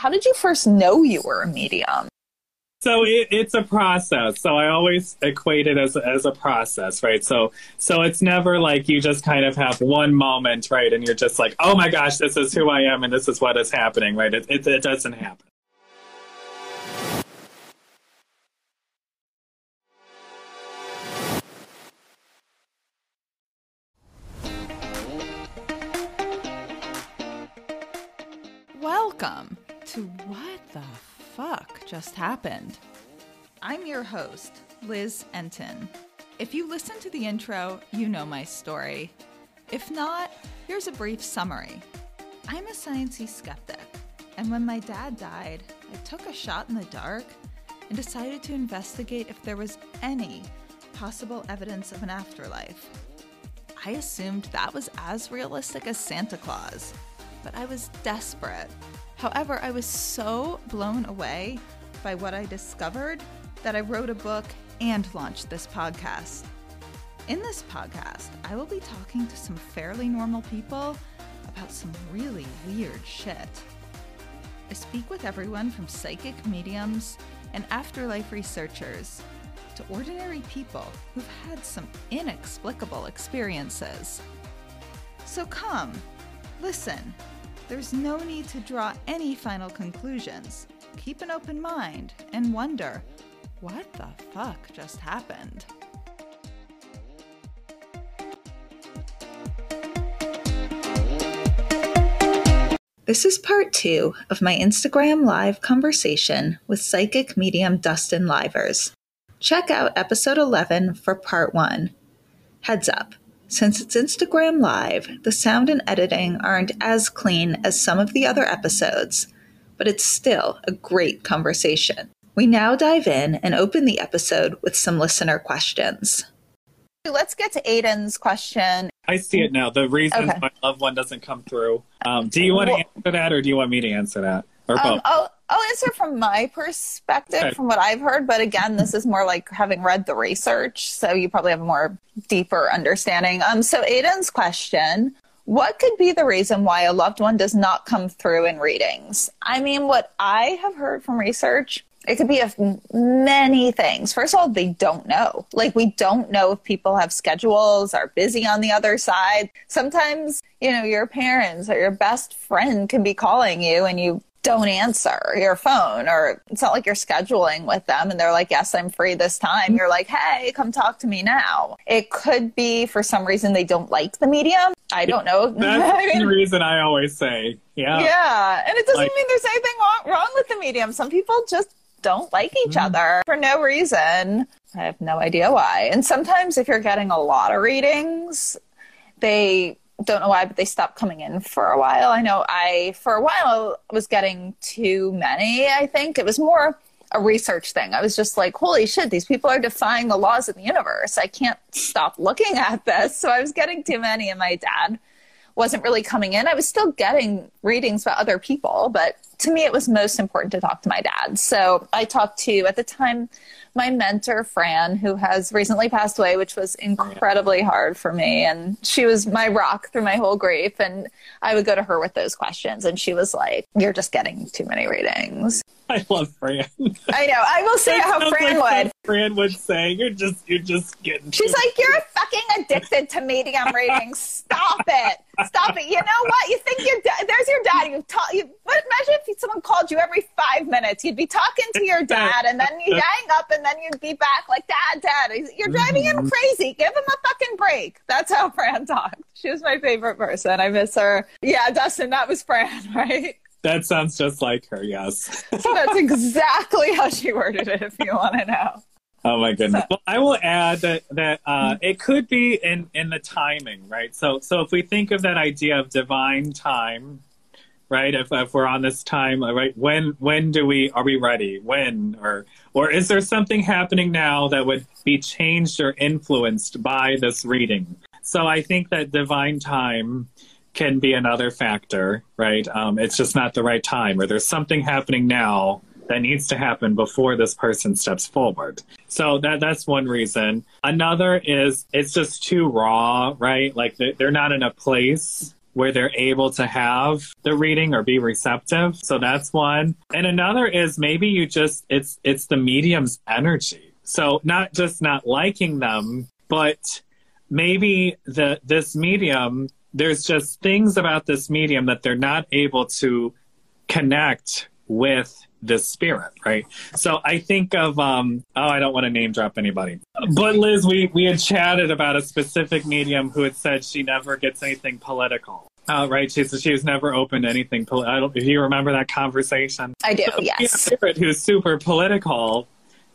How did you first know you were a medium? So it's a process. So I always equate it as a process, right? So it's never like you just kind of have one moment, right? And you're just like, oh my gosh, this is who I am and this is what is happening, right? It doesn't happen. Welcome to What the Fuck Just Happened. I'm your host, Liz Entin. If you listen to the intro, you know my story. If not, here's a brief summary. I'm a sciencey skeptic, and when my dad died, I took a shot in the dark and decided to investigate if there was any possible evidence of an afterlife. I assumed that was as realistic as Santa Claus, but I was desperate. However, I was so blown away by what I discovered that I wrote a book and launched this podcast. In this podcast, I will be talking to some fairly normal people about some really weird shit. I speak with everyone from psychic mediums and afterlife researchers to ordinary people who've had some inexplicable experiences. So come, listen. There's no need to draw any final conclusions. Keep an open mind and wonder, what the fuck just happened? This is part 2 of my Instagram live conversation with psychic medium Dustin Lievers. Check out episode 11 for part 1. Heads up. Since it's Instagram Live, the sound and editing aren't as clean as some of the other episodes, but it's still a great conversation. We now dive in and open the episode with some listener questions. Let's get to Aiden's question. I see it now. The reason my loved one doesn't come through. Do you want to answer that, or do you want me to answer that? Or both? I'll answer from my perspective, okay, from what I've heard. But again, this is more like having read the research, so you probably have a more deeper understanding. So Aiden's question, what could be the reason why a loved one does not come through in readings? I mean, what I have heard from research, it could be of many things. First of all, they don't know. Like, we don't know if people have schedules, are busy on the other side. Sometimes, you know, your parents or your best friend can be calling you and you don't answer your phone, or it's not like you're scheduling with them and they're like, yes, I'm free this time. You're like, hey, come talk to me now. It could be for some reason they don't like the medium. I don't know. That's the reason I always say, yeah. Yeah, and it doesn't mean there's anything wrong with the medium. Some people just don't like each other for no reason. I have no idea why. And sometimes if you're getting a lot of readings, they don't know why, but they stopped coming in for a while. I know for a while, was getting too many, I think. It was more a research thing. I was just like, holy shit, these people are defying the laws of the universe. I can't stop looking at this. So I was getting too many, and my dad wasn't really coming in. I was still getting readings by other people, but to me, it was most important to talk to my dad. So I talked to, at the time, my mentor, Fran, who has recently passed away, which was incredibly hard for me. And she was my rock through my whole grief. And I would go to her with those questions. And she was like, you're just getting too many readings. I love Fran. I know. I will say how Fran would. Fran would say, you're just getting too much. She's like, you're fucking addicted to medium readings. Stop it. Stop it. You know what? You think there's your dad. Imagine if someone called you every 5 minutes. You'd be talking to your dad, and then you'd hang up, and then you'd be back like, Dad, you're driving him crazy. Give him a fucking break. That's how Fran talked. She was my favorite person. I miss her. Yeah, Dustin, that was Fran, right? That sounds just like her, yes. So that's exactly how she worded it, if you want to know. Oh, my goodness. Well, I will add that it could be in the timing, right? So if we think of that idea of divine time, right? If we're on this time, right? When are we ready? When, or is there something happening now that would be changed or influenced by this reading? So I think that divine time can be another factor, right? It's just not the right time, or there's something happening now that needs to happen before this person steps forward. So that's one reason. Another is it's just too raw, right? Like they're not in a place where they're able to have the reading or be receptive. So that's one. And another is maybe you just, it's the medium's energy. So not just not liking them, but maybe this medium, there's just things about this medium that they're not able to connect with the spirit, right? So I think of, I don't want to name drop anybody. But Liz, we had chatted about a specific medium who had said she never gets anything political, right? She was never open to anything political. Do you remember that conversation? I do, yes. We have a spirit who's super political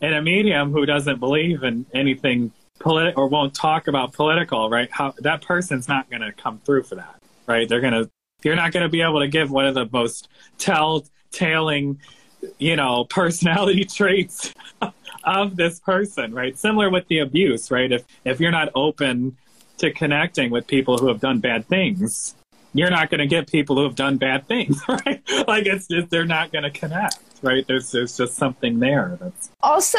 and a medium who doesn't believe in anything political or won't talk about political, right? How that person's not going to come through for that, right? You're not going to be able to give one of the most tailing, you know, personality traits of this person, right? Similar with the abuse, right? If you're not open to connecting with people who have done bad things, you're not going to get people who have done bad things, right? Like they're not going to connect, right? There's just something there. Also,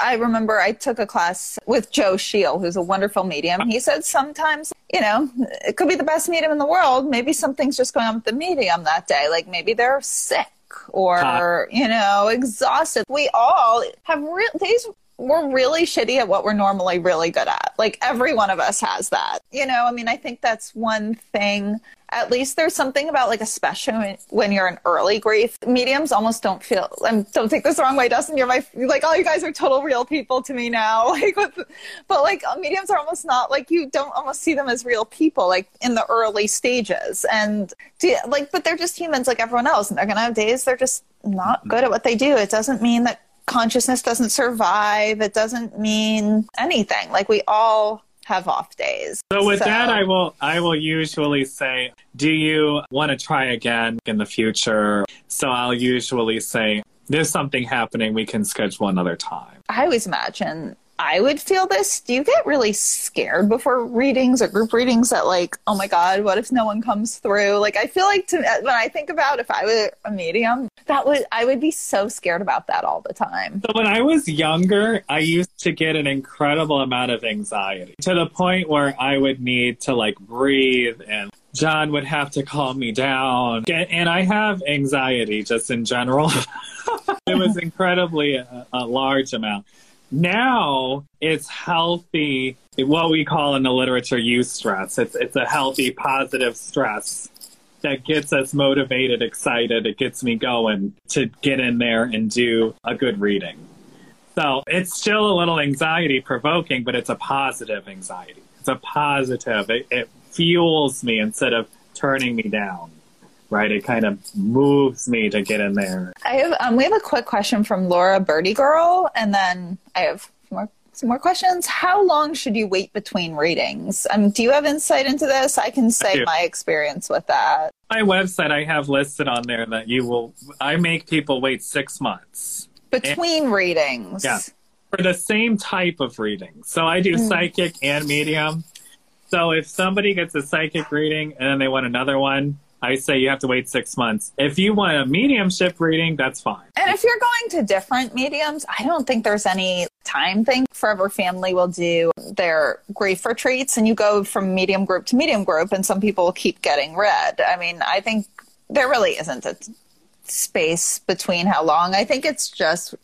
I remember I took a class with Joe Shiel, who's a wonderful medium. He said sometimes, you know, it could be the best medium in the world. Maybe something's just going on with the medium that day. Like maybe they're sick or, you know, exhausted. We all have we're really shitty at what we're normally really good at. Like every one of us has that. You know, I mean, I think that's one thing. At least there's something about, like, especially when you're in early grief, mediums almost don't feel, don't take this the wrong way, Dustin, like, all you guys are total real people to me now. Like, but like mediums are almost not, like, you don't almost see them as real people, like in the early stages. And like, but they're just humans like everyone else. And they're going to have days they're just not good at what they do. It doesn't mean that consciousness doesn't survive. It doesn't mean anything. Like we all have off days. So with that, I will usually say, do you want to try again in the future? So I'll usually say, there's something happening. We can schedule another time. I always imagine I would feel this. Do you get really scared before readings or group readings that, like, oh my God, what if no one comes through? Like, I feel like when I think about if I were a medium, I would be so scared about that all the time. So when I was younger, I used to get an incredible amount of anxiety to the point where I would need to, like, breathe, and John would have to calm me down. And I have anxiety just in general. It was incredibly a large amount. Now it's healthy, what we call in the literature eustress. It's a healthy, positive stress that gets us motivated, excited. It gets me going to get in there and do a good reading. So it's still a little anxiety provoking, but it's a positive anxiety. It's a positive. It fuels me instead of turning me down. Right, it kind of moves me to get in there. I have we have a quick question from Laura Birdie Girl, and then I have some more questions. How long should you wait between readings? Do you have insight into this? I can say my experience with that. My website, I have listed on there that I make people wait 6 months between readings. Yeah, for the same type of reading. So I do psychic and medium. So if somebody gets a psychic reading and then they want another one, I say you have to wait 6 months. If you want a mediumship reading, that's fine. And if you're going to different mediums, I don't think there's any time thing. Forever Family will do their grief retreats, and you go from medium group to medium group, and some people keep getting read. I mean, I think there really isn't a space between how long. I think it's just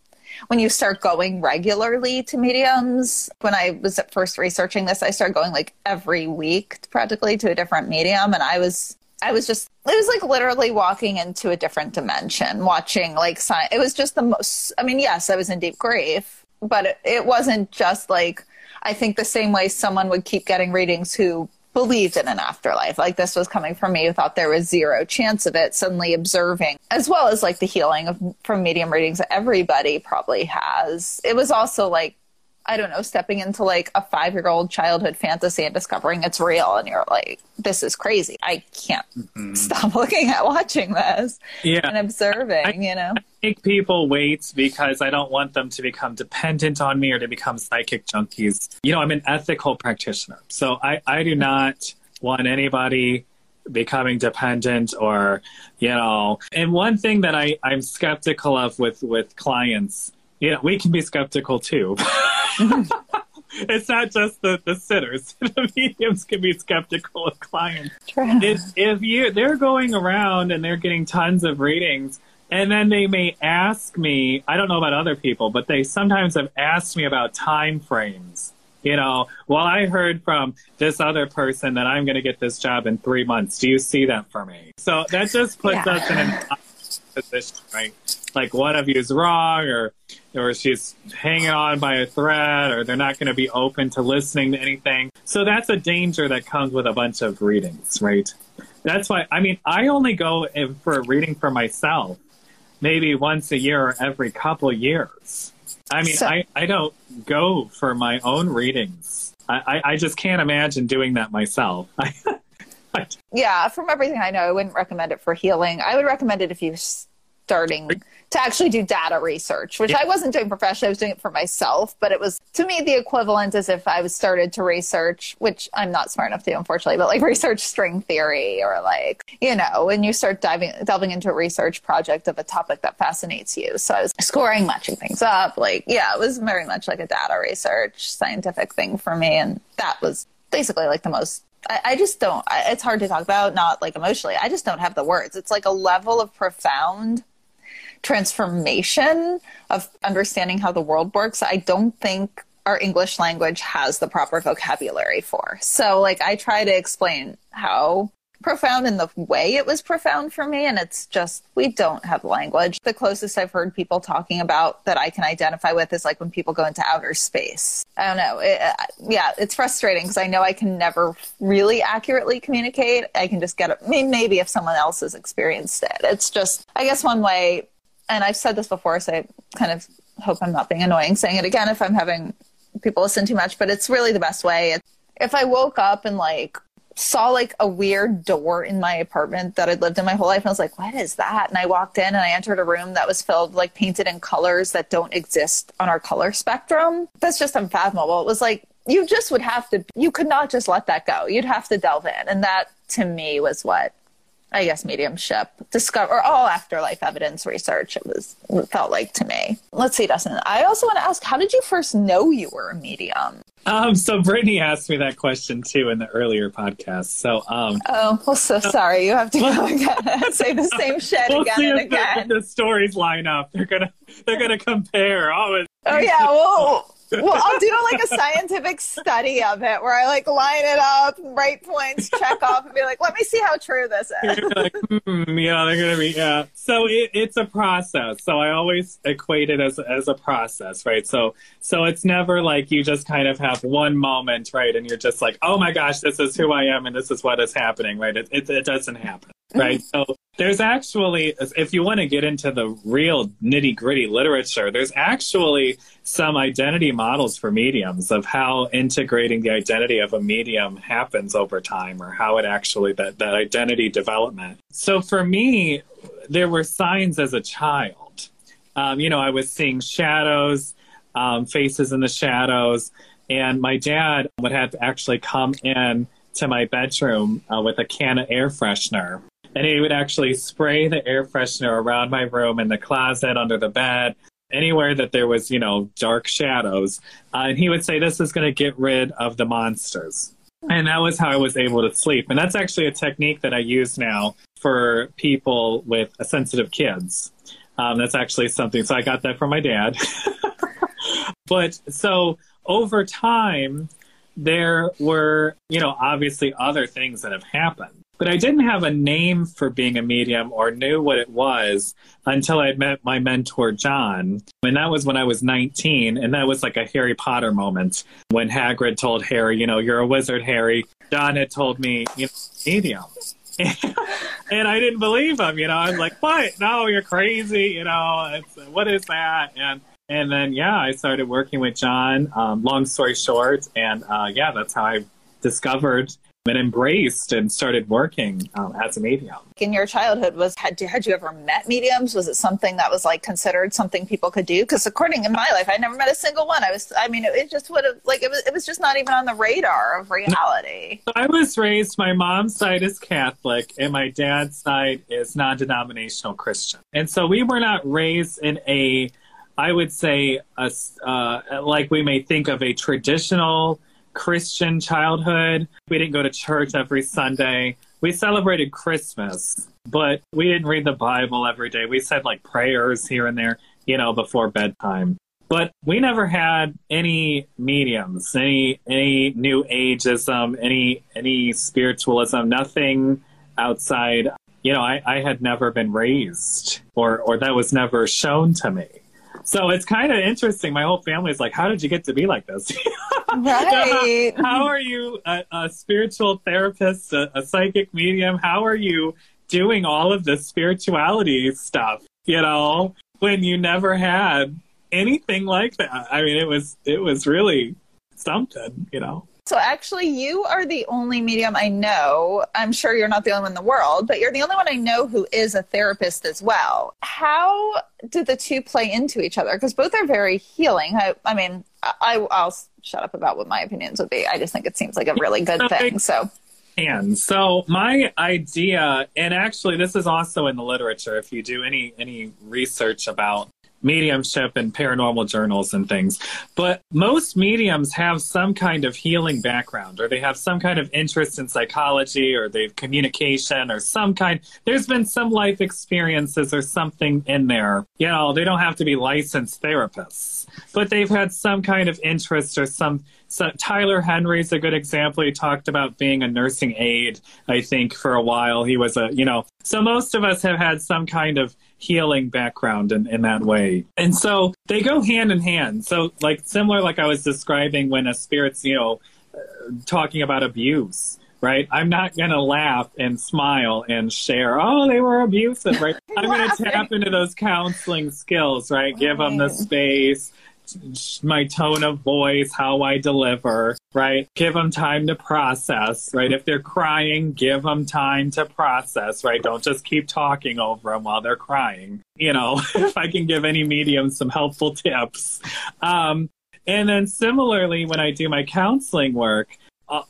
when you start going regularly to mediums. When I was at first researching this, I started going like every week practically to a different medium, and I was just, it was like literally walking into a different dimension, watching like science. It was just the most, I mean, yes, I was in deep grief, but it wasn't just like, I think the same way someone would keep getting readings who believed in an afterlife. Like this was coming from me who thought there was zero chance of it, suddenly observing, as well as like the healing from medium readings that everybody probably has. It was also like, I don't know, stepping into like a 5-year-old childhood fantasy and discovering it's real. And you're like, this is crazy. I can't stop looking at watching this and observing, you know. I make people wait because I don't want them to become dependent on me or to become psychic junkies. You know, I'm an ethical practitioner. So I do not want anybody becoming dependent or, you know. And one thing that I'm skeptical of with clients, you know, we can be skeptical too. It's not just the sitters. The mediums can be skeptical of clients. If they're going around and they're getting tons of readings, and then they may ask me, I don't know about other people, but they sometimes have asked me about time frames. You know, well, I heard from this other person that I'm going to get this job in 3 months. Do you see that for me? So that just puts us in an position, right? Like one of you is wrong, or she's hanging on by a thread, or they're not going to be open to listening to anything. So that's a danger that comes with a bunch of readings, right? That's why, I mean, I only go in for a reading for myself maybe once a year or every couple years. I mean, so, I don't go for my own readings. I just can't imagine doing that myself. Yeah, from everything I know, I wouldn't recommend it for healing. I would recommend it if you're starting to actually do data research, which I wasn't doing professionally. I was doing it for myself. But it was, to me, the equivalent as if I was started to research, which I'm not smart enough to, unfortunately, but like research string theory or like, you know, when you start delving into a research project of a topic that fascinates you. So I was scoring, matching things up. Like, yeah, it was very much like a data research scientific thing for me. And that was basically like the most, I just don't, it's hard to talk about, not like emotionally. I just don't have the words. It's like a level of profound transformation of understanding how the world works I don't think our English language has the proper vocabulary for. So like I try to explain how profound in the way it was profound for me, and it's just we don't have language. The closest I've heard people talking about that I can identify with is like when people go into outer space. I don't know. Yeah, it's frustrating because I know I can never really accurately communicate. I can just get it maybe if someone else has experienced it. It's just, I guess one way. And I've said this before, so I kind of hope I'm not being annoying saying it again if I'm having people listen too much, but it's really the best way. If I woke up and like saw like a weird door in my apartment that I'd lived in my whole life, and I was like, what is that? And I walked in and I entered a room that was filled, like painted in colors that don't exist on our color spectrum. That's just unfathomable. It was like, you just would have to, you could not just let that go. You'd have to delve in. And that to me was what, I guess, mediumship, discover, or all afterlife evidence research, it felt like to me. Let's see, Dustin. I also want to ask, how did you first know you were a medium? So Brittany asked me that question too in the earlier podcast. So, oh, well, so sorry, you have to go again say the same shit again and again. The stories line up. They're gonna compare. Oh yeah. Well, I'll do like a scientific study of it where I like line it up, write points, check off, and be like, let me see how true this is. You're like, yeah, they're going to be, yeah. So it's a process. So I always equate it as a process, right? So it's never like you just kind of have one moment, right? And you're just like, oh my gosh, this is who I am and this is what is happening, right? It doesn't happen, right? So there's actually, if you want to get into the real nitty-gritty literature, there's actually some identity models for mediums of how integrating the identity of a medium happens over time, or how it actually, that identity development. So for me, there were signs as a child. You know, I was seeing shadows, faces in the shadows, and my dad would have to actually come in to my bedroom with a can of air freshener. And he would actually spray the air freshener around my room, in the closet, under the bed, anywhere that there was, you know, dark shadows. And he would say, this is going to get rid of the monsters. And that was how I was able to sleep. And that's actually a technique that I use now for people with sensitive kids. That's actually something. So I got that from my dad. But so over time, there were, you know, obviously other things that have happened. But I didn't have a name for being a medium or knew what it was until I met my mentor, John. And that was when I was 19. And that was like a Harry Potter moment when Hagrid told Harry, you know, you're a wizard, Harry. John had told me, you know, medium. And I didn't believe him, you know. I'm like, what? No, you're crazy. You know, what is that? And then, yeah, I started working with John, long story short. And, yeah, that's how I discovered and embraced and started working as a medium. In your childhood, had you ever met mediums? Was it something that was like considered something people could do? Because according in my life, I never met a single one. I mean, it just would have, like, it was just not even on the radar of reality. So I was raised, my mom's side is Catholic and my dad's side is non-denominational Christian. And so we were not raised in a I would say, like we may think of a traditional Christian childhood. We didn't go to church every Sunday. We celebrated Christmas, but we didn't read the Bible every day. We said like prayers here and there, you know, before bedtime. But we never had any mediums, any New Ageism, any spiritualism, nothing outside. You know, I had never been raised, or that was never shown to me. So it's kind of interesting. My whole family is like, how did you get to be like this? Right. How are you a spiritual therapist, a psychic medium? How are you doing all of this spirituality stuff, you know, when you never had anything like that? I mean, it was really something, you know. So actually, you are the only medium I know. I'm sure you're not the only one in the world, but you're the only one I know who is a therapist as well. How do the two play into each other? Because both are very healing. I mean, I'll shut up about what my opinions would be. I just think it seems like a really good thing. So, and so my idea, and actually this is also in the literature, if you do any research about mediumship and paranormal journals and things. But most mediums have some kind of healing background, or they have some kind of interest in psychology, or they've communication or some kind. There's been some life experiences or something in there. You know, they don't have to be licensed therapists, but they've had some kind of interest or some. So Tyler Henry's a good example. He talked about being a nursing aide, I think, for a while. He was a, you know, so most of us have had some kind of healing background in that way. And so they go hand in hand. So like similar, like I was describing when a spirit's, you know, talking about abuse, right? I'm not going to laugh and smile and share, oh, they were abusive, right? I'm going to tap into those counseling skills, right? Give them the space, my tone of voice, how I deliver, right? Give them time to process, right? If they're crying, give them time to process, right? Don't just keep talking over them while they're crying. You know, if I can give any medium some helpful tips. And then similarly, when I do my counseling work,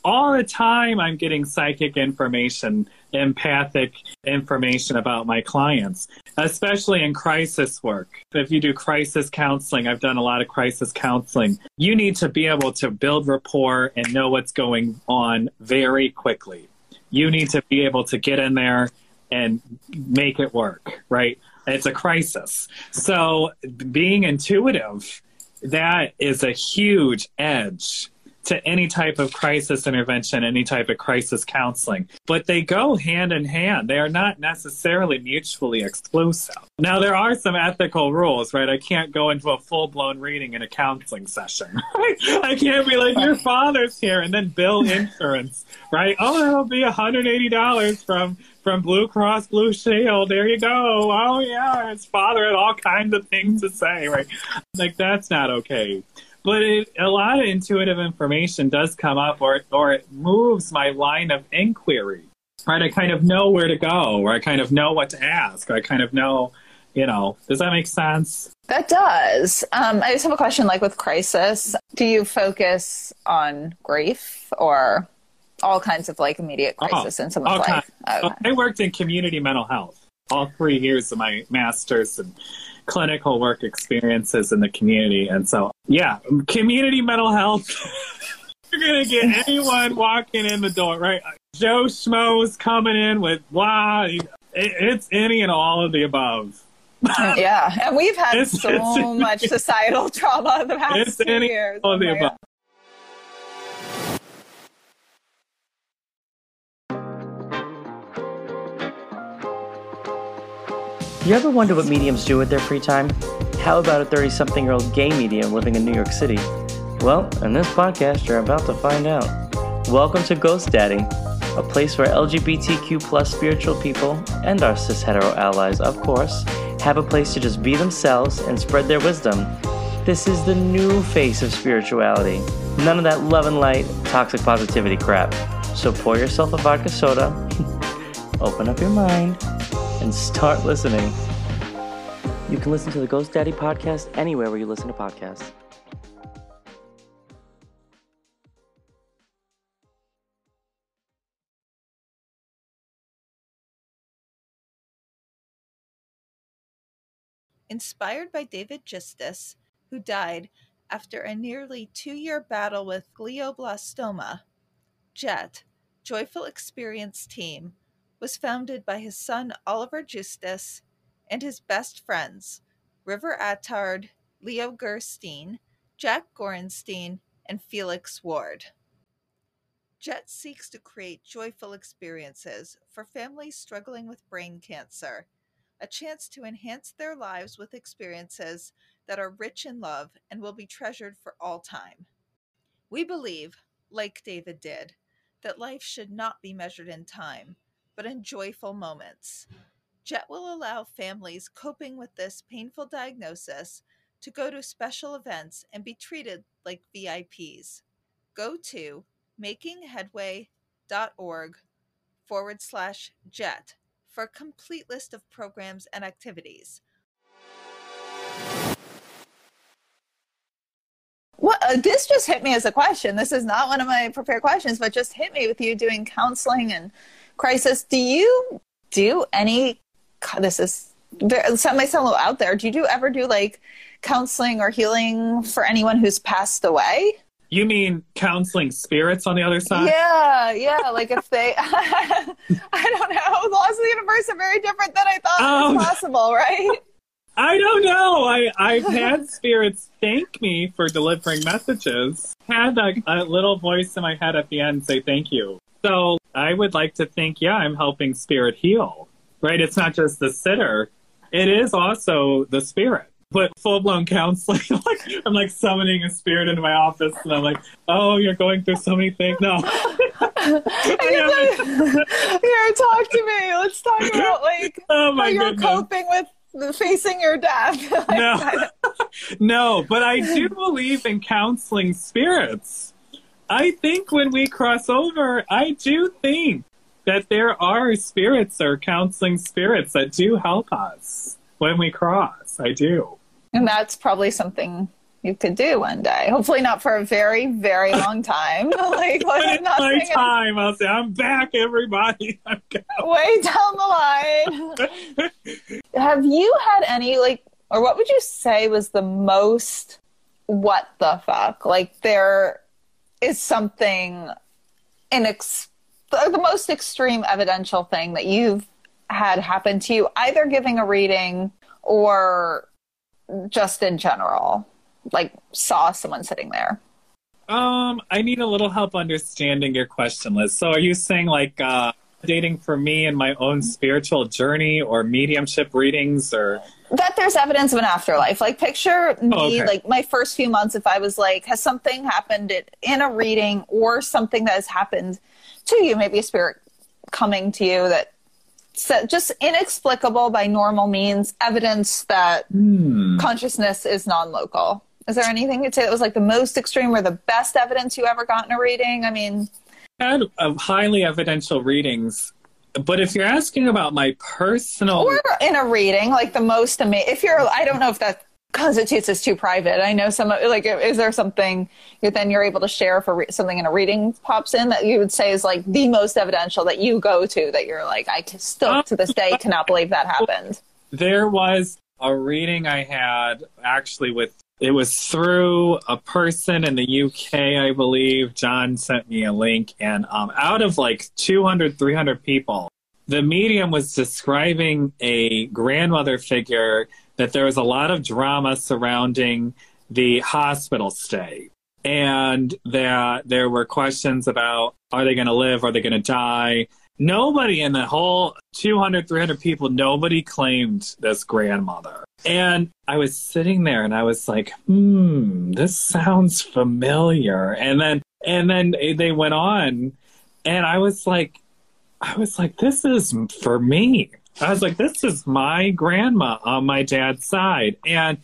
all the time I'm getting psychic information, empathic information about my clients, especially in crisis work. If you do crisis counseling, I've done a lot of crisis counseling. You need to be able to build rapport and know what's going on very quickly. You need to be able to get in there and make it work, right? It's a crisis. So being intuitive, that is a huge edge to any type of crisis intervention, any type of crisis counseling. But they go hand in hand. They are not necessarily mutually exclusive. Now, there are some ethical rules, right? I can't go into a full-blown reading in a counseling session, right? I can't be like, your father's here, and then bill insurance, right? Oh, that'll be $180 from Blue Cross Blue Shield. There you go. Oh, yeah, his father had all kinds of things to say, right? Like, that's not okay. But a lot of intuitive information does come up, or it moves my line of inquiry, right? I kind of know where to go, or I kind of know what to ask, or I kind of know, you know, does that make sense? That does. I just have a question, like with crisis, do you focus on grief or all kinds of like immediate crisis in someone's life? Okay. I worked in community mental health all 3 years of my master's and clinical work experiences in the community. And so, yeah, community mental health, you're going to get anyone walking in the door, right? Joe Schmo's coming in with, wow, it's any and all of the above. Yeah, and we've had so much societal trauma in the past 2 years. All of the above. You ever wonder what mediums do with their free time? How about a 30-something-year-old gay medium living in New York City? Well, in this podcast, you're about to find out. Welcome to Ghost Daddy, a place where LGBTQ+ spiritual people and our cis-hetero allies, of course, have a place to just be themselves and spread their wisdom. This is the new face of spirituality. None of that love and light, toxic positivity crap. So pour yourself a vodka soda, open up your mind, and start listening. You can listen to the Ghost Daddy podcast anywhere where you listen to podcasts. inspired by David Justice, who died after a nearly 2-year battle with glioblastoma. JET, Joyful Experience Team, was founded by his son Oliver Justus and his best friends, River Attard, Leo Gerstein, Jack Gorenstein, and Felix Ward. JET seeks to create joyful experiences for families struggling with brain cancer, a chance to enhance their lives with experiences that are rich in love and will be treasured for all time. We believe, like David did, that life should not be measured in time, but in joyful moments. JET will allow families coping with this painful diagnosis to go to special events and be treated like VIPs. Go to makingheadway.org/JET for a complete list of programs and activities. Well, this just hit me as a question. This is not one of my prepared questions, but just hit me with you doing counseling and crisis. Do you do any, this is, it might sound a little out there. Do you ever do like counseling or healing for anyone who's passed away? You mean counseling spirits on the other side? Yeah. Like if they, I don't know, laws of the universe are very different than I thought was possible, right? I don't know. I've had spirits thank me for delivering messages. Had a little voice in my head at the end say thank you. So I would like to think, yeah, I'm helping spirit heal, right? It's not just the sitter. It is also the spirit. But full-blown counseling, I'm like summoning a spirit into my office and I'm like, oh, you're going through so many things. No. Here, talk to me. Let's talk about like how you're coping with facing your death. No, but I do believe in counseling spirits. I think when we cross over, I do think that there are spirits or counseling spirits that do help us when we cross. I do. And that's probably something you could do one day. Hopefully not for a very, very long time. I'll say, I'm back, everybody. I'm way down the line. Have you had any, or what would you say was the most what the fuck? Like there is something, the most extreme evidential thing that you've had happen to you, either giving a reading or just in general, like saw someone sitting there? I need a little help understanding your question, Liz. So are you saying like dating for me in my own spiritual journey or mediumship readings, or that there's evidence of an afterlife? Like picture me, like my first few months, if I was like, has something happened in a reading or something that has happened to you, maybe a spirit coming to you that so just inexplicable by normal means, evidence that consciousness is non-local. Is there anything you'd say that was like the most extreme or the best evidence you ever got in a reading? I mean, I had highly evidential readings, but if you're asking about my personal, or in a reading, like the most amazing, if you're, I don't know if that constitutes as too private. I know some, like, is there something that then you're able to share for something in a reading pops in that you would say is like the most evidential that you go to that you're like, I still to this day cannot believe that happened? There was a reading I had actually it was through a person in the UK, I believe. John sent me a link, and out of like 200, 300 people, the medium was describing a grandmother figure that there was a lot of drama surrounding the hospital stay, and that there were questions about, are they going to live? Are they going to die? Nobody in the whole 200, 300 people, nobody claimed this grandmother. And I was sitting there and I was like, this sounds familiar. And then they went on, and I was like, this is for me. I was like, this is my grandma on my dad's side. And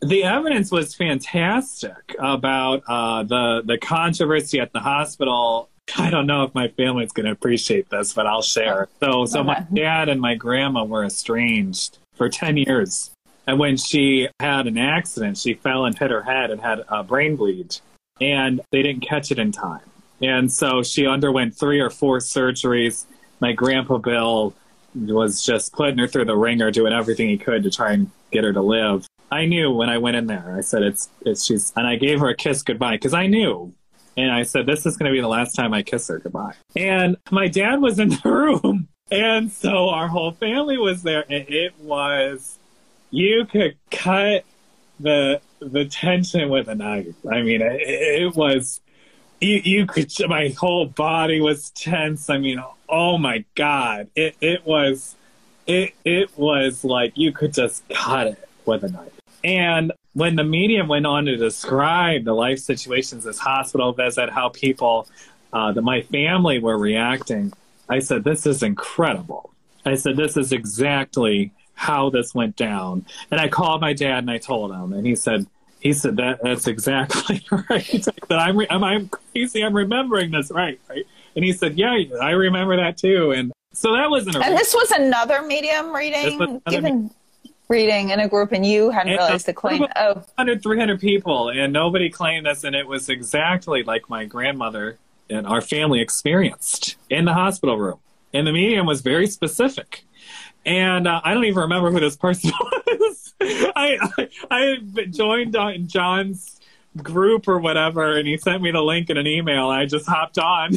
the evidence was fantastic about the controversy at the hospital. I don't know if my family's going to appreciate this, but I'll share. So my dad and my grandma were estranged for 10 years. And when she had an accident, she fell and hit her head and had a brain bleed. And they didn't catch it in time. And so she underwent 3 or 4 surgeries. My grandpa Bill was just putting her through the wringer, doing everything he could to try and get her to live. I knew when I went in there. I said, she's, and I gave her a kiss goodbye because I knew. And I said, this is going to be the last time I kiss her goodbye. And my dad was in the room. And so our whole family was there. And it was, you could cut the tension with a knife. I mean, it was, you could, my whole body was tense. I mean, oh my God. It was like you could just cut it with a knife. And when the medium went on to describe the life situations, this hospital visit, how people, my family were reacting, I said, this is incredible. I said, this is exactly how this went down. And I called my dad and I told him, and he said, that's exactly right. That I'm crazy. I'm remembering this right. And he said, yeah, I remember that too. And so that wasn't. And this was another medium reading, reading in a group, and you hadn't realized the claim. 300 people, and nobody claimed this, and it was exactly like my grandmother and our family experienced in the hospital room. And the medium was very specific. And I don't even remember who this person was. I joined John's group or whatever, and he sent me the link in an email. I just hopped on.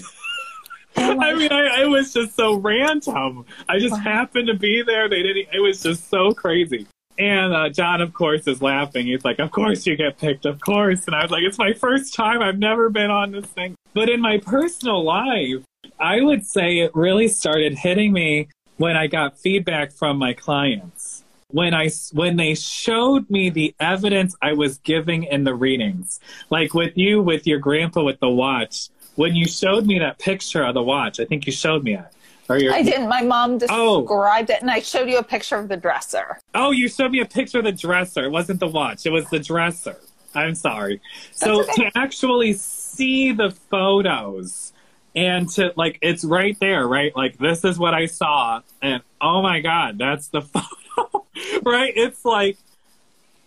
I mean, I was just so random. I just happened to be there. It was just so crazy. And John, of course, is laughing. He's like, of course you get picked, of course. And I was like, it's my first time. I've never been on this thing. But in my personal life, I would say it really started hitting me when I got feedback from my clients. When they showed me the evidence I was giving in the readings, like with you, with your grandpa, with the watch. When you showed me that picture of the watch, I think you showed me it. I didn't. My mom described it, and I showed you a picture of the dresser. Oh, you showed me a picture of the dresser. It wasn't the watch. It was the dresser. I'm sorry. That's okay. To actually see the photos and to, like, it's right there, right? Like, this is what I saw, and oh, my God, that's the photo, right? It's like,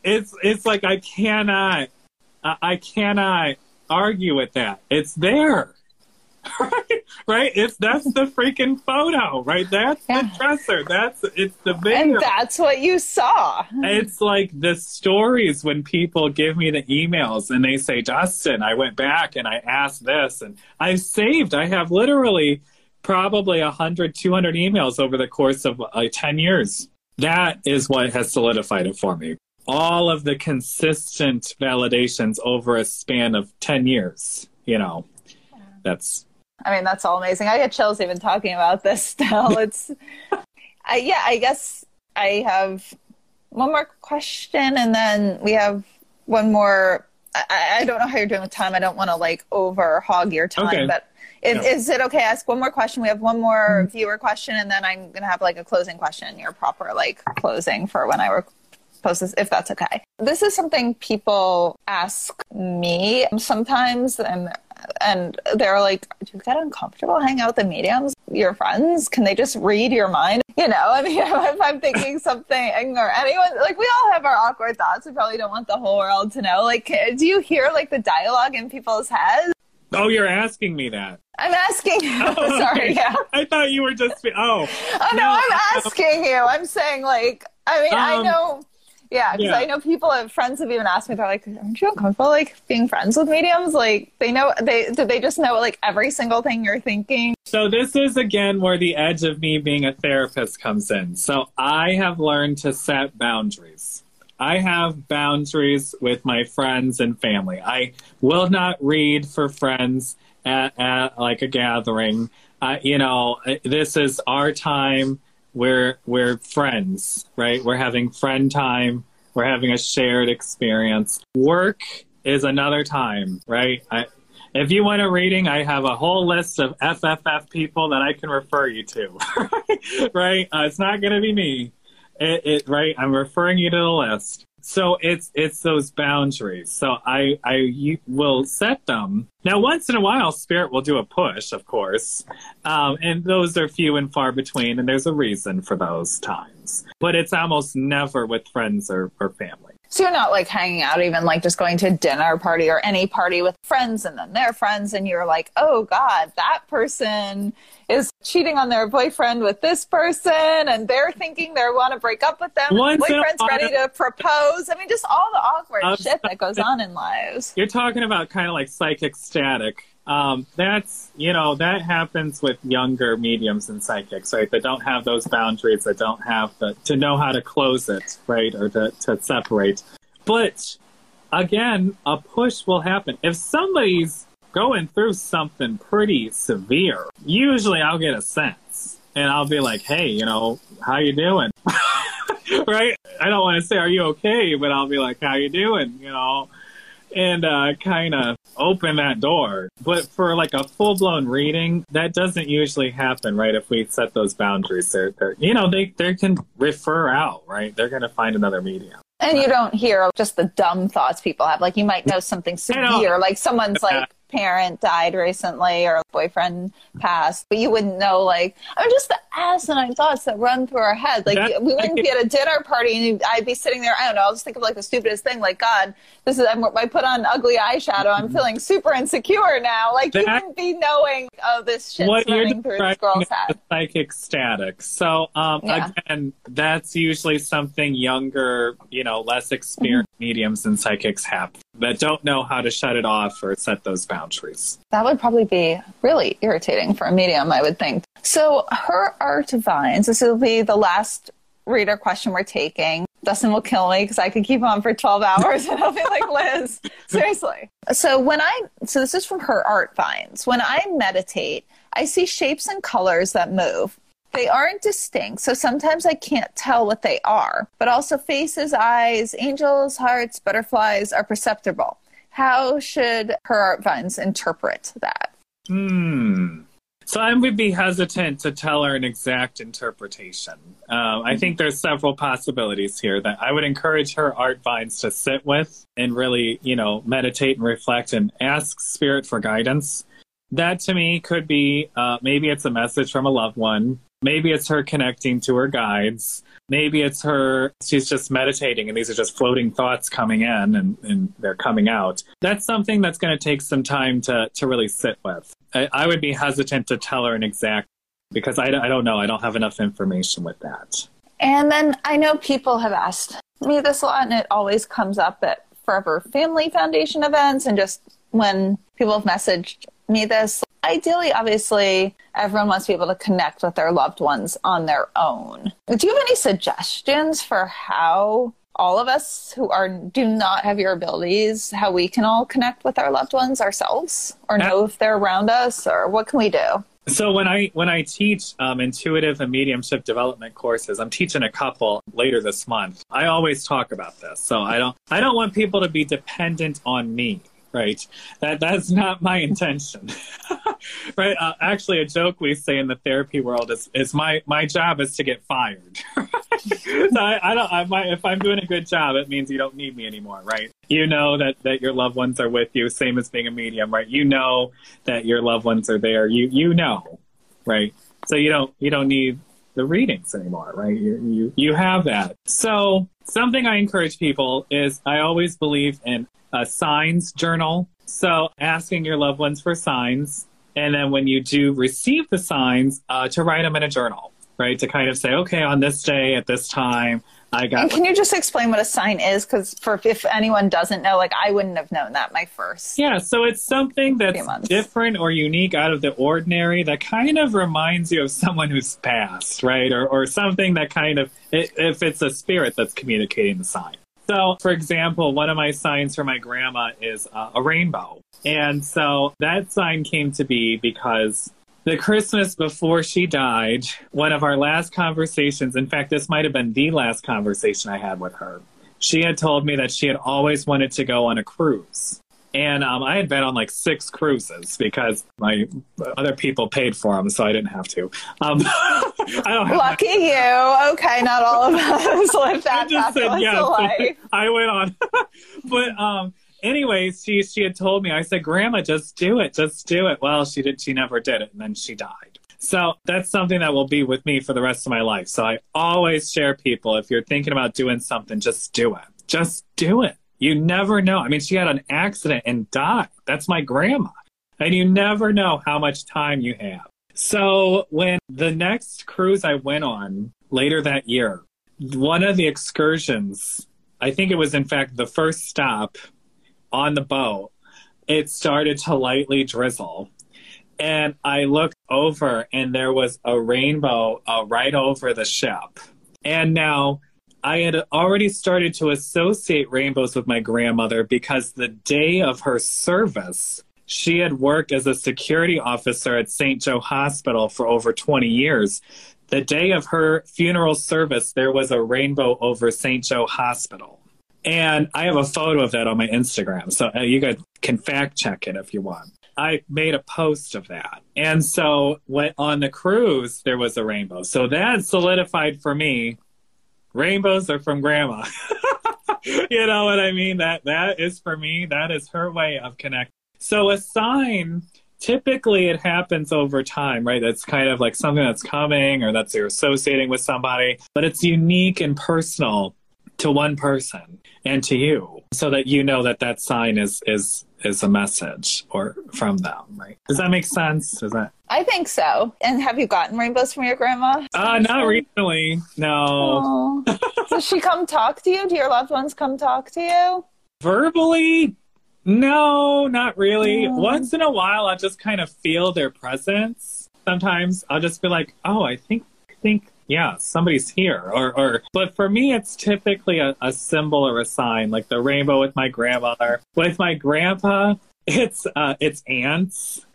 it's like I cannot argue with that. It's there, right? That's the freaking photo, right? That's the dresser. It's the video. And that's what you saw. It's like the stories when people give me the emails and they say, Dustin, I went back and I asked this, and I've saved. I have literally probably 100, 200 emails over the course of 10 years. That is what has solidified it for me. All of the consistent validations over a span of 10 years, you know, I mean, that's all amazing. I get chills even talking about this still. It's, yeah, I guess I have one more question, and then we have one more. I don't know how you're doing with time. I don't want to like over hog your time, okay. But is it okay? I ask one more question. We have one more viewer question, and then I'm going to have like a closing question, your proper like closing for when I post this, if that's okay. This is something people ask me sometimes, and they're like, do you get uncomfortable hanging out with the mediums, your friends? Can they just read your mind? You know, I mean, if I'm thinking something or anyone, like we all have our awkward thoughts. We probably don't want the whole world to know. Like, do you hear like the dialogue in people's heads? Oh, you're asking me that. I'm asking you. Oh, sorry. Yeah. I thought you were just, no, I'm asking you. I'm saying like, I mean, I know. Yeah, because I know people, friends have even asked me, they're like, aren't you uncomfortable, like, being friends with mediums? Like, do they just know, like, every single thing you're thinking? So this is, again, where the edge of me being a therapist comes in. So I have learned to set boundaries. I have boundaries with my friends and family. I will not read for friends at like, a gathering. You know, this is our time. We're friends, right? We're having friend time. We're having a shared experience. Work is another time, right? If you want a reading, I have a whole list of FFF people that I can refer you to, right? It's not going to be me, right? I'm referring you to the list. So it's those boundaries. So I will set them. Now, once in a while, spirit will do a push, of course. And those are few and far between. And there's a reason for those times. But it's almost never with friends or family. So you're not like hanging out, even like just going to a dinner party or any party with friends and then their friends. And you're like, oh God, that person is cheating on their boyfriend with this person. And they're thinking they want to break up with them. And the boyfriend's ready to propose. I mean, just all the awkward shit that goes on in lives. You're talking about kind of like psychic static. That's, you know, that happens with younger mediums and psychics, right? That don't have those boundaries, that don't have the, to know how to close it, right? Or to separate. But again, a push will happen. If somebody's going through something pretty severe, usually I'll get a sense and I'll be like, hey, you know, how you doing? Right? I don't want to say, are you okay? But I'll be like, how you doing? You know? And kind of open that door. But for like a full-blown reading, that doesn't usually happen, right? If we set those boundaries, they're you know, they can refer out, right? They're going to find another medium. And you don't hear just the dumb thoughts people have. Like you might know something severe, like someone's like parent died recently or boyfriend passed, but you wouldn't know, like, I mean, just the asinine thoughts that run through our head. Like we wouldn't be at a dinner party and I'd be sitting there, I don't know, I'll just think of like the stupidest thing, like, God, this is, I put on ugly eyeshadow, I'm feeling super insecure now. Like you wouldn't be knowing, oh, this shit's running through this girl's head. Psychic static. So again, that's usually something younger, you know, less experienced mediums and psychics have that don't know how to shut it off or set those boundaries. That would probably be really irritating for a medium, I would think. So her art vines, this will be the last reader question we're taking. Dustin will kill me because I could keep on for 12 hours and I'll be like, Liz, seriously. So this is from her art vines. When I meditate, I see shapes and colors that move. They aren't distinct, so sometimes I can't tell what they are, but also faces, eyes, angels, hearts, butterflies are perceptible. How should her art vines interpret that? So I would be hesitant to tell her an exact interpretation. I think there's several possibilities here that I would encourage her art vines to sit with and really, you know, meditate and reflect and ask spirit for guidance. That to me could be maybe it's a message from a loved one. Maybe it's her connecting to her guides. Maybe it's her, she's just meditating and these are just floating thoughts coming in and they're coming out. That's something that's going to take some time to really sit with. I would be hesitant to tell her an exact, because I don't know. I don't have enough information with that. And then I know people have asked me this a lot and it always comes up at Forever Family Foundation events and just when people have messaged me this. Ideally, obviously, everyone wants to be able to connect with their loved ones on their own. Do you have any suggestions for how all of us who do not have your abilities, how we can all connect with our loved ones ourselves or know if they're around us or what can we do? So when I teach intuitive and mediumship development courses, I'm teaching a couple later this month. I always talk about this. So I don't want people to be dependent on me. Right. That's not my intention. Right. Actually, a joke we say in the therapy world is my job is to get fired. So if I'm doing a good job, it means you don't need me anymore. Right. You know that your loved ones are with you. Same as being a medium. Right. You know that your loved ones are there. You know. Right. So you don't need the readings anymore. Right. You have that. So something I encourage people is I always believe in a signs journal. So asking your loved ones for signs. And then when you do receive the signs, to write them in a journal, right? To kind of say, okay, on this day at this time, I got. And can you just explain what a sign is? Because if anyone doesn't know, like I wouldn't have known that my first. Yeah. So it's something that's different or unique out of the ordinary that kind of reminds you of someone who's passed, right? Or something that kind of, if it's a spirit that's communicating the sign. So, for example, one of my signs for my grandma is a rainbow. And so that sign came to be because the Christmas before she died, one of our last conversations, in fact, this might have been the last conversation I had with her. She had told me that she had always wanted to go on a cruise. And I had been on like 6 cruises because my other people paid for them, so I didn't have to. I don't have Lucky you. Okay, not all of us live that fabulous life. I went on. But anyways, she had told me, I said, Grandma, just do it. Just do it. Well, she never did it, and then she died. So that's something that will be with me for the rest of my life. So I always share people, if you're thinking about doing something, just do it. just do it. You never know. I mean, she had an accident and died. That's my grandma. And you never know how much time you have. So when the next cruise I went on later that year, one of the excursions, I think it was, in fact, the first stop on the boat, it started to lightly drizzle. And I looked over and there was a rainbow right over the ship. And now I had already started to associate rainbows with my grandmother because the day of her service, she had worked as a security officer at St. Joe Hospital for over 20 years. The day of her funeral service, there was a rainbow over St. Joe Hospital. And I have a photo of that on my Instagram, so you guys can fact check it if you want. I made a post of that. And so on the cruise, there was a rainbow. So that solidified for me, rainbows are from Grandma. You know what I mean? That is for me. That is her way of connecting. So a sign, typically it happens over time, right? That's kind of like something that's coming or that's you're associating with somebody, but it's unique and personal to one person and to you, so that you know that sign is a message or from them, right? Does that make sense? I think so. And have you gotten rainbows from your grandma? Not recently, no. Does she come talk to you? Do your loved ones come talk to you? Verbally? No, not really. Mm. Once in a while, I'll just kind of feel their presence. Sometimes I'll just be like, oh, I think, yeah, somebody's here. But for me, it's typically a symbol or a sign, like the rainbow with my grandmother. With my grandpa, it's ants. Ants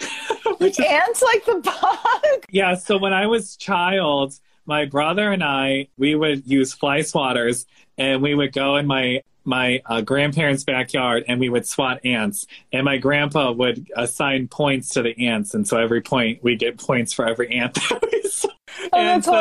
like the bug? Yeah, so when I was a child, my brother and I, we would use fly swatters, and we would go in my grandparents' backyard and we would swat ants, and my grandpa would assign points to the ants, and so every point we get points for every ant that we saw. And so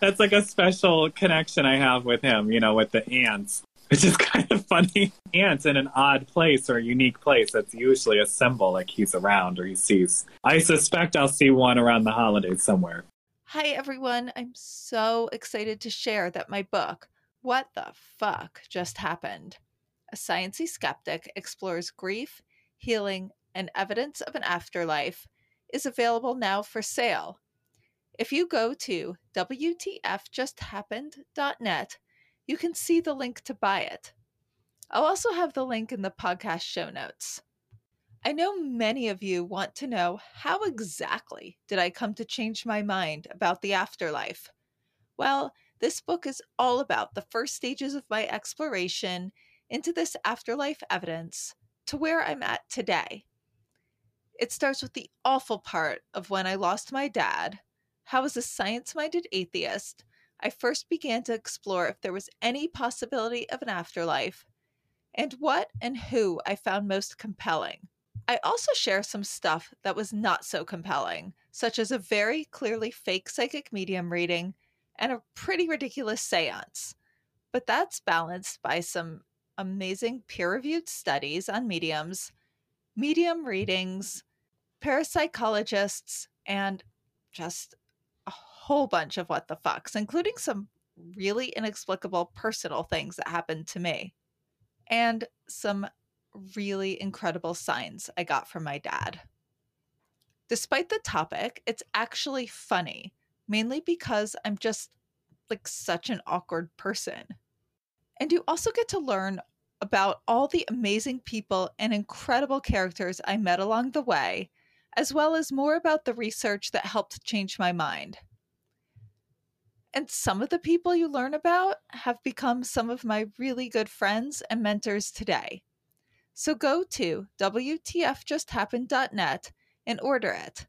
that's like a special connection I have with him, you know, with the ants, which is kind of funny. Ants in an odd place or a unique place, that's usually a symbol, like he's around or he sees. I suspect I'll see one around the holidays somewhere. Hi everyone, I'm so excited to share that my book, What the Fuck Just Happened? A Sciencey Skeptic Explores Grief, Healing, and Evidence of an Afterlife, is available now for sale. If you go to WTFJustHappened.net, you can see the link to buy it. I'll also have the link in the podcast show notes. I know many of you want to know, how exactly did I come to change my mind about the afterlife? Well, this book is all about the first stages of my exploration into this afterlife evidence to where I'm at today. It starts with the awful part of when I lost my dad, how as a science-minded atheist, I first began to explore if there was any possibility of an afterlife, and what and who I found most compelling. I also share some stuff that was not so compelling, such as a very clearly fake psychic medium reading, and a pretty ridiculous seance. But that's balanced by some amazing peer-reviewed studies on mediums, medium readings, parapsychologists, and just a whole bunch of what the fucks, including some really inexplicable personal things that happened to me, and some really incredible signs I got from my dad. Despite the topic, it's actually funny. Mainly because I'm just like such an awkward person. And you also get to learn about all the amazing people and incredible characters I met along the way, as well as more about the research that helped change my mind. And some of the people you learn about have become some of my really good friends and mentors today. So go to WTFJustHappened.net and order it.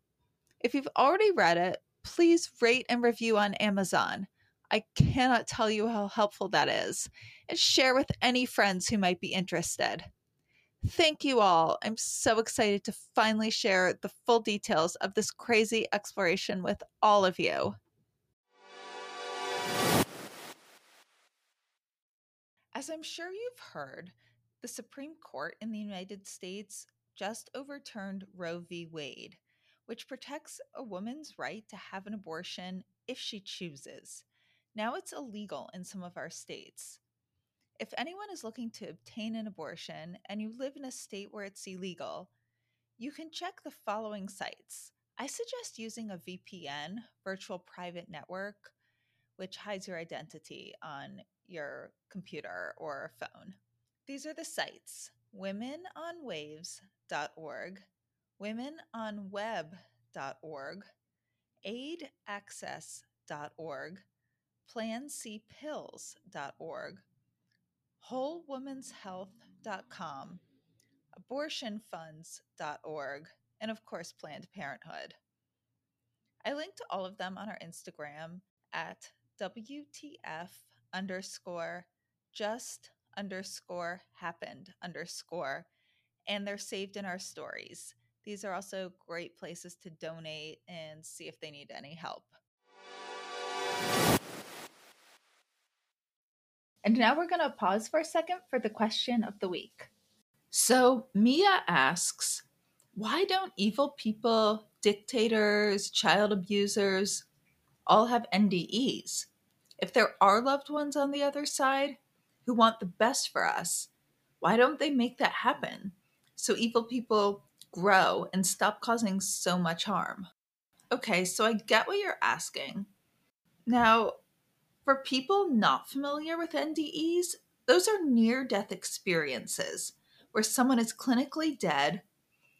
If you've already read it, please rate and review on Amazon. I cannot tell you how helpful that is. And share with any friends who might be interested. Thank you all. I'm so excited to finally share the full details of this crazy exploration with all of you. As I'm sure you've heard, the Supreme Court in the United States just overturned Roe v. Wade, which protects a woman's right to have an abortion if she chooses. Now it's illegal in some of our states. If anyone is looking to obtain an abortion and you live in a state where it's illegal, you can check the following sites. I suggest using a VPN, virtual private network, which hides your identity on your computer or phone. These are the sites: womenonwaves.org, womenonweb.org, aidaccess.org, plancpills.org, wholewomanshealth.com, abortionfunds.org, and of course, Planned Parenthood. I linked to all of them on our Instagram at WTF_just_happened_, and they're saved in our stories. These are also great places to donate and see if they need any help. And now we're going to pause for a second for the question of the week. So Mia asks, why don't evil people, dictators, child abusers, all have NDEs? If there are loved ones on the other side who want the best for us, why don't they make that happen so evil people grow and stop causing so much harm? Okay, so I get what you're asking. Now, for people not familiar with NDEs, those are near-death experiences where someone is clinically dead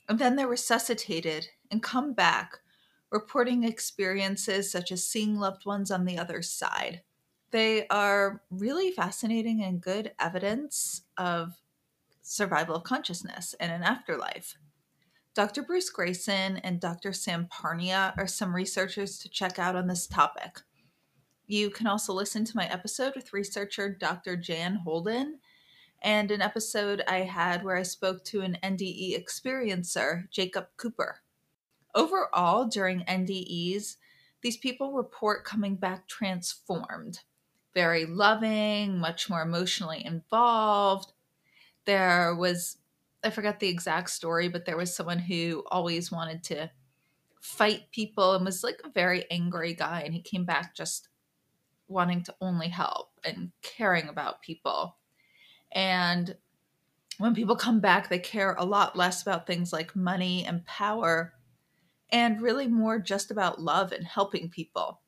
and then they're resuscitated and come back reporting experiences such as seeing loved ones on the other side. They are really fascinating and good evidence of survival of consciousness and an afterlife. Dr. Bruce Grayson and Dr. Sam Parnia are some researchers to check out on this topic. You can also listen to my episode with researcher Dr. Jan Holden and an episode I had where I spoke to an NDE experiencer, Jacob Cooper. Overall, during NDEs, these people report coming back transformed, very loving, much more emotionally involved. There was, I forgot the exact story, but there was someone who always wanted to fight people and was like a very angry guy, and he came back just wanting to only help and caring about people. And when people come back, they care a lot less about things like money and power, and really more just about love and helping people.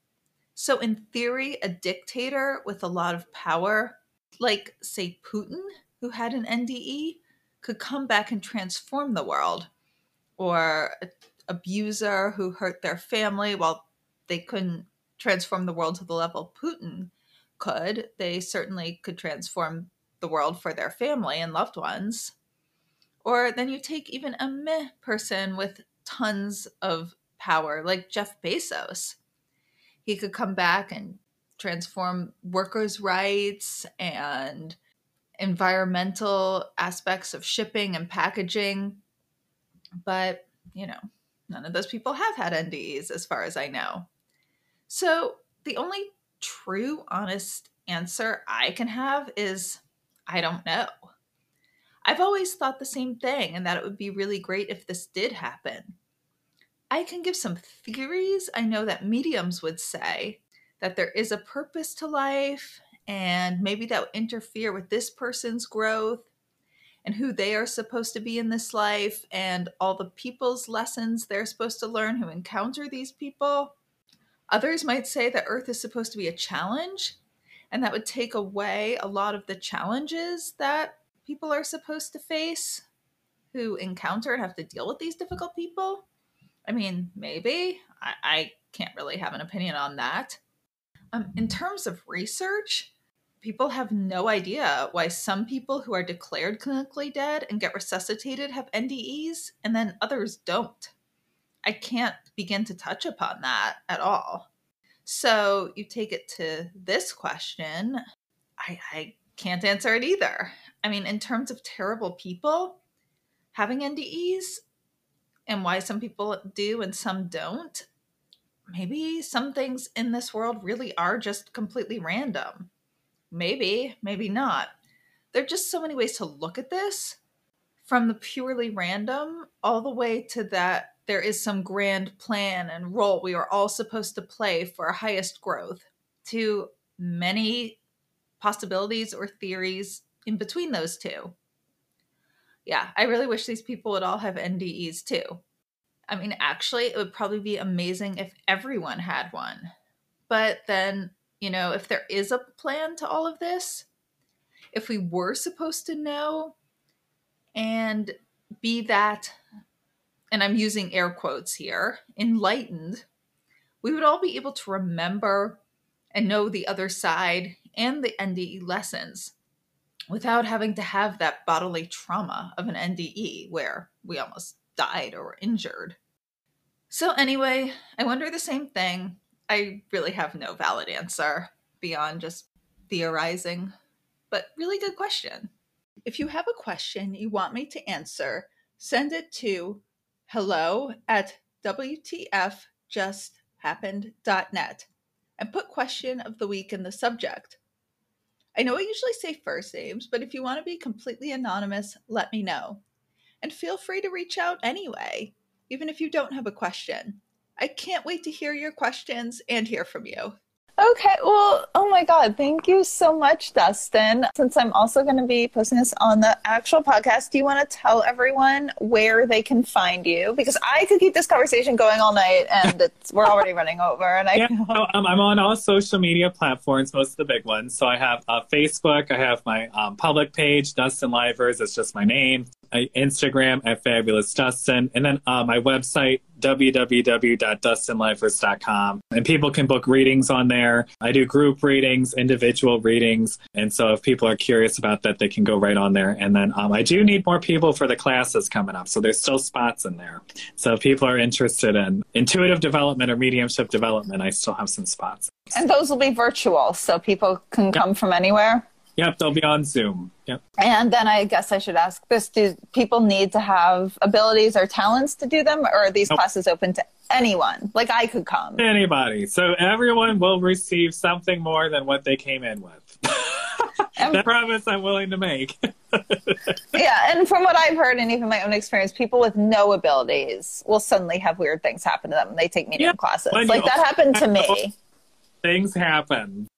So in theory, a dictator with a lot of power, like say Putin, who had an NDE, could come back and transform the world. Or an abuser who hurt their family, while they couldn't transform the world to the level Putin could, they certainly could transform the world for their family and loved ones. Or then you take even a meh person with tons of power, like Jeff Bezos. He could come back and transform workers' rights and environmental aspects of shipping and packaging. But, you know, none of those people have had NDEs as far as I know. So the only true, honest answer I can have is, I don't know. I've always thought the same thing, and that it would be really great if this did happen. I can give some theories. I know that mediums would say that there is a purpose to life, and maybe that would interfere with this person's growth and who they are supposed to be in this life and all the people's lessons they're supposed to learn who encounter these people. Others might say that Earth is supposed to be a challenge, and that would take away a lot of the challenges that people are supposed to face who encounter and have to deal with these difficult people. I mean, maybe. I can't really have an opinion on that. In terms of research, people have no idea why some people who are declared clinically dead and get resuscitated have NDEs and then others don't. I can't begin to touch upon that at all. So you take it to this question, I can't answer it either. I mean, in terms of terrible people having NDEs and why some people do and some don't, maybe some things in this world really are just completely random. Maybe, maybe not. There are just so many ways to look at this, from the purely random all the way to that there is some grand plan and role we are all supposed to play for our highest growth, to many possibilities or theories in between those two. Yeah, I really wish these people would all have NDEs too. I mean, actually, it would probably be amazing if everyone had one. But then, you know, if there is a plan to all of this, if we were supposed to know, and be that, and I'm using air quotes here, enlightened, we would all be able to remember and know the other side and the NDE lessons without having to have that bodily trauma of an NDE where we almost died or were injured. So anyway, I wonder the same thing. I really have no valid answer beyond just theorizing, but really good question. If you have a question you want me to answer, send it to hello@wtfjusthappened.net and put question of the week in the subject. I know I usually say first names, but if you want to be completely anonymous, let me know. And feel free to reach out anyway, even if you don't have a question. I can't wait to hear your questions and hear from you. Okay, well, oh my God, thank you so much, Dustin. Since I'm also going to be posting this on the actual podcast, do you want to tell everyone where they can find you? Because I could keep this conversation going all night, and we're already running over. And I'm on all social media platforms, most of the big ones. So I have Facebook, I have my public page, Dustin Lievers, it's just my name. Instagram at Fabulous Dustin, and then my website, www.dustinlievers.com. And people can book readings on there. I do group readings, individual readings. And so if people are curious about that, they can go right on there. And then I do need more people for the classes coming up. So there's still spots in there. So if people are interested in intuitive development or mediumship development, I still have some spots. And those will be virtual. So people can come from anywhere. Yep, they'll be on Zoom. Yep. And then I guess I should ask this, do people need to have abilities or talents to do them, or are these classes open to anyone? Like I could come. Anybody. So everyone will receive something more than what they came in with. That promise I'm willing to make. Yeah, and from what I've heard and even my own experience, people with no abilities will suddenly have weird things happen to them. They take medium classes. Like that happened to me. Things happen.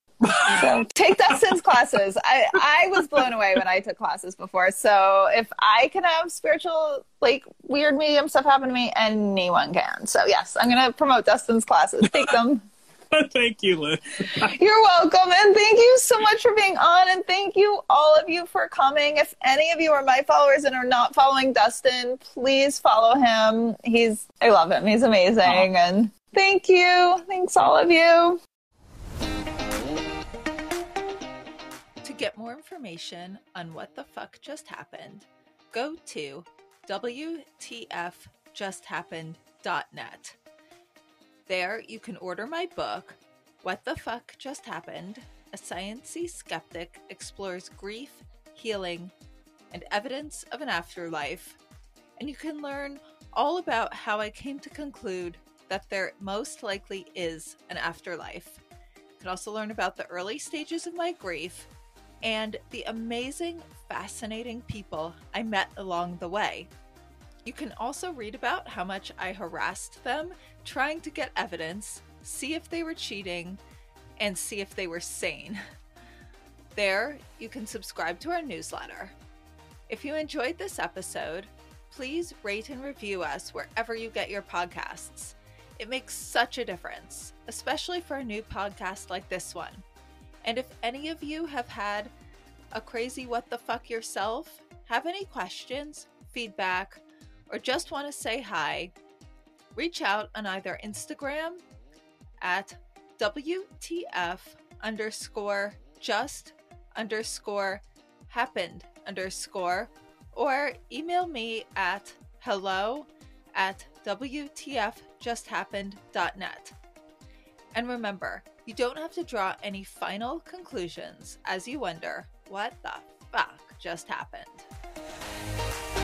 So take Dustin's classes. I was blown away when I took classes before. So if I can have spiritual, like weird medium stuff happen to me, anyone can. So yes, I'm going to promote Dustin's classes. Take them. Thank you, Liz. You're welcome. And thank you so much for being on. And thank you all of you for coming. If any of you are my followers and are not following Dustin, please follow him. I love him. He's amazing. Aww. And thank you. Thanks all of you. To get more information on What the Fuck Just Happened, go to WTFJustHappened.net. There you can order my book, What the Fuck Just Happened? A Sciency Skeptic Explores Grief, Healing, and Evidence of an Afterlife. And you can learn all about how I came to conclude that there most likely is an afterlife. You can also learn about the early stages of my grief, and the amazing, fascinating people I met along the way. You can also read about how much I harassed them, trying to get evidence, see if they were cheating, and see if they were sane. There, you can subscribe to our newsletter. If you enjoyed this episode, please rate and review us wherever you get your podcasts. It makes such a difference, especially for a new podcast like this one. And if any of you have had a crazy what the fuck yourself, have any questions, feedback, or just want to say hi, reach out on either Instagram at WTF_just_happened_ or email me at hello@WTFJustHappened.net. And remember, you don't have to draw any final conclusions as you wonder what the fuck just happened.